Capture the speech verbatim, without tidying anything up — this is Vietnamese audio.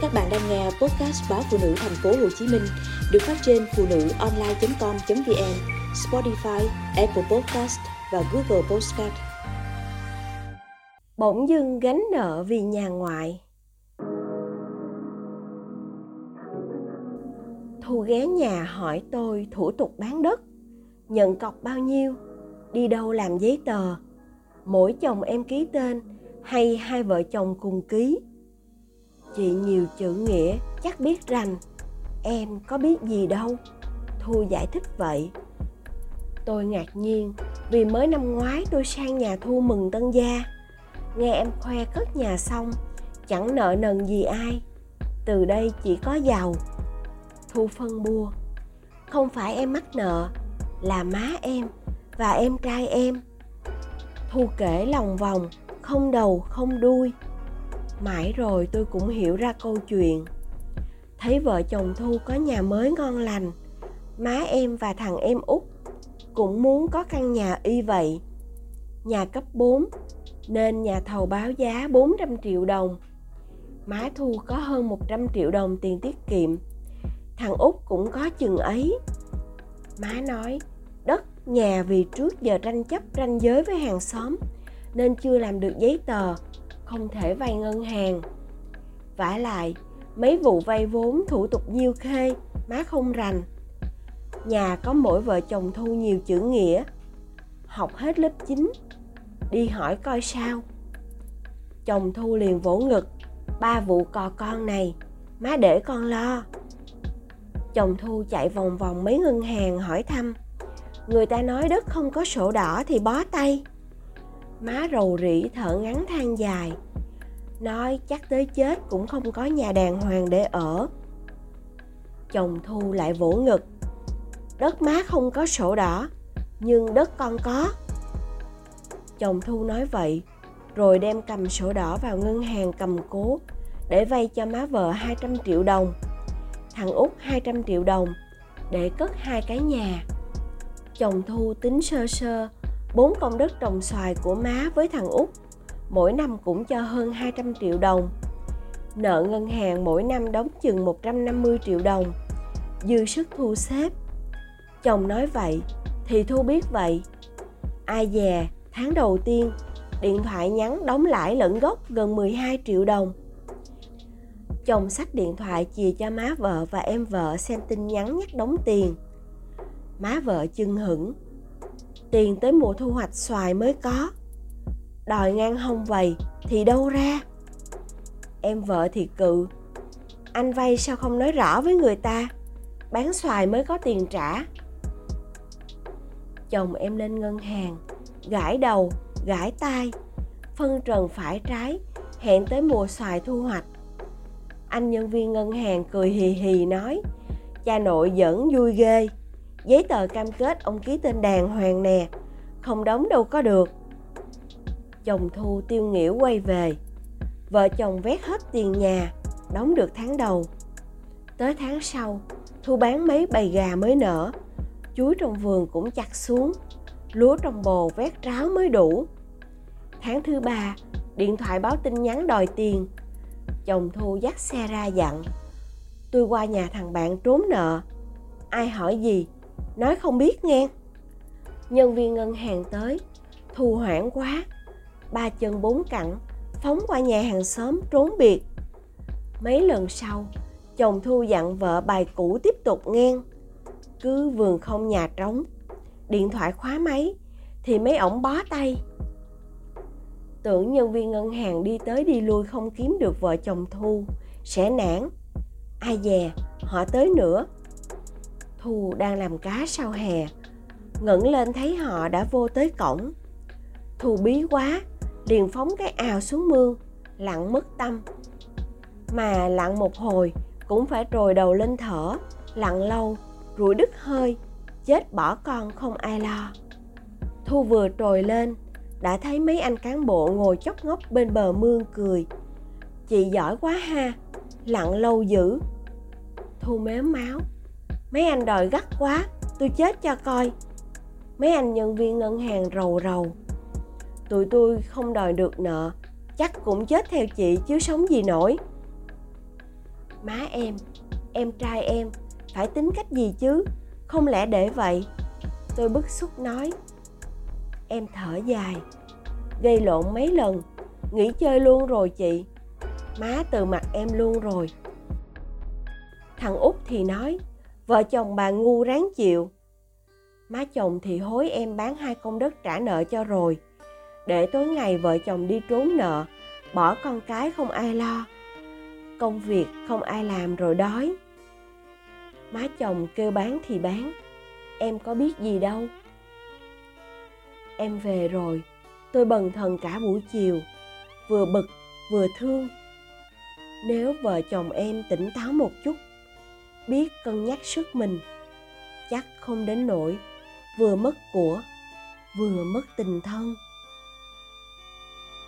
Các bạn đang nghe podcast báo Phụ Nữ Thành phố Hồ Chí Minh được phát trên phụ nữ online chấm com chấm vn, Spotify, Apple Podcast và Google Podcast. Bỗng dưng gánh nợ vì nhà ngoại. Thu ghé nhà hỏi tôi thủ tục bán đất, nhận cọc bao nhiêu, đi đâu làm giấy tờ, mỗi chồng em ký tên hay hai vợ chồng cùng ký. Chị nhiều chữ nghĩa chắc biết rành, em có biết gì đâu, Thu giải thích vậy. Tôi ngạc nhiên vì mới năm ngoái tôi sang nhà Thu mừng tân gia. Nghe em khoe cất nhà xong, chẳng nợ nần gì ai, từ đây chỉ có giàu. Thu phân bua, không phải em mắc nợ, là má em và em trai em. Thu kể lòng vòng, không đầu không đuôi. Mãi rồi tôi cũng hiểu ra câu chuyện. Thấy vợ chồng Thu có nhà mới ngon lành, má em và thằng em út cũng muốn có căn nhà y vậy. Nhà cấp bốn, nên nhà thầu báo giá bốn trăm triệu đồng. Má Thu có hơn một trăm triệu đồng tiền tiết kiệm. Thằng út cũng có chừng ấy. Má nói, đất, nhà vì trước giờ tranh chấp ranh giới với hàng xóm, nên chưa làm được giấy tờ, không thể vay ngân hàng. Vả lại, mấy vụ vay vốn thủ tục nhiêu khê, má không rành. Nhà có mỗi vợ chồng Thu nhiều chữ nghĩa, học hết lớp chín, đi hỏi coi sao. Chồng Thu liền vỗ ngực, ba vụ cò con này, má để con lo. Chồng Thu chạy vòng vòng mấy ngân hàng hỏi thăm, người ta nói đất không có sổ đỏ thì bó tay. Má rầu rĩ thở ngắn than dài, nói chắc tới chết cũng không có nhà đàng hoàng để ở. Chồng Thu lại vỗ ngực, đất má không có sổ đỏ, nhưng đất con có. Chồng Thu nói vậy, rồi đem cầm sổ đỏ vào ngân hàng cầm cố, để vay cho má vợ hai trăm triệu đồng, thằng út hai trăm triệu đồng, để cất hai cái nhà. Chồng Thu tính sơ sơ, bốn công đất trồng xoài của má với thằng út, mỗi năm cũng cho hơn hai trăm triệu đồng. Nợ ngân hàng mỗi năm đóng chừng một trăm năm mươi triệu đồng, dư sức Thu xếp. Chồng nói vậy thì Thu biết vậy. Ai dè, tháng đầu tiên, điện thoại nhắn đóng lãi lẫn gốc gần mười hai triệu đồng. Chồng xách điện thoại chìa cho má vợ và em vợ xem tin nhắn nhắc đóng tiền. Má vợ chưng hửng, tiền tới mùa thu hoạch xoài mới có, đòi ngang hông vầy thì đâu ra. Em vợ thì cự, anh vay sao không nói rõ với người ta, bán xoài mới có tiền trả. Chồng em lên ngân hàng, gãi đầu, gãi tai, phân trần phải trái, hẹn tới mùa xoài thu hoạch. Anh nhân viên ngân hàng cười hì hì nói, cha nội giỡn vui ghê, giấy tờ cam kết ông ký tên đàng hoàng nè, không đóng đâu có được. Chồng Thu tiêu nghỉu quay về, vợ chồng vét hết tiền nhà, đóng được tháng đầu. Tới tháng sau, Thu bán mấy bầy gà mới nở, chuối trong vườn cũng chặt xuống, lúa trong bồ vét ráo mới đủ. Tháng thứ ba, điện thoại báo tin nhắn đòi tiền. Chồng Thu dắt xe ra dặn, tôi qua nhà thằng bạn trốn nợ, ai hỏi gì nói không biết nghe. Nhân viên ngân hàng tới, Thu hoảng quá, ba chân bốn cẳng, phóng qua nhà hàng xóm trốn biệt. Mấy lần sau, chồng Thu dặn vợ bài cũ tiếp tục nghe, cứ vườn không nhà trống, điện thoại khóa máy thì mấy ổng bó tay. Tưởng nhân viên ngân hàng đi tới đi lui không kiếm được vợ chồng Thu sẽ nản, ai dè họ tới nữa. Thu đang làm cá sau hè, ngẩng lên thấy họ đã vô tới cổng. Thu bí quá, liền phóng cái ào xuống mương, lặn mất tâm. Mà lặn một hồi cũng phải trồi đầu lên thở, lặn lâu ruồi đứt hơi, chết bỏ con không ai lo. Thu vừa trồi lên đã thấy mấy anh cán bộ ngồi chóc ngóc bên bờ mương cười, chị giỏi quá ha, lặn lâu dữ. Thu mếu máu, mấy anh đòi gắt quá, tôi chết cho coi. Mấy anh nhân viên ngân hàng rầu rầu, tụi tôi không đòi được nợ, chắc cũng chết theo chị chứ sống gì nổi. má em, em trai em phải tính cách gì chứ, không lẽ để vậy. Tôi bức xúc nói. Em thở dài. Gây lộn mấy lần, nghỉ chơi luôn rồi chị. Má từ mặt em luôn rồi. Thằng Út thì nói, vợ chồng bà ngu ráng chịu. Má chồng thì hối em bán hai công đất trả nợ cho rồi, để tối ngày vợ chồng đi trốn nợ, bỏ con cái không ai lo, công việc không ai làm rồi đói. Má chồng kêu bán thì bán, em có biết gì đâu. Em về rồi, tôi bần thần cả buổi chiều, vừa bực vừa thương. Nếu vợ chồng em tỉnh táo một chút, biết cân nhắc sức mình, chắc không đến nỗi vừa mất của, vừa mất tình thân.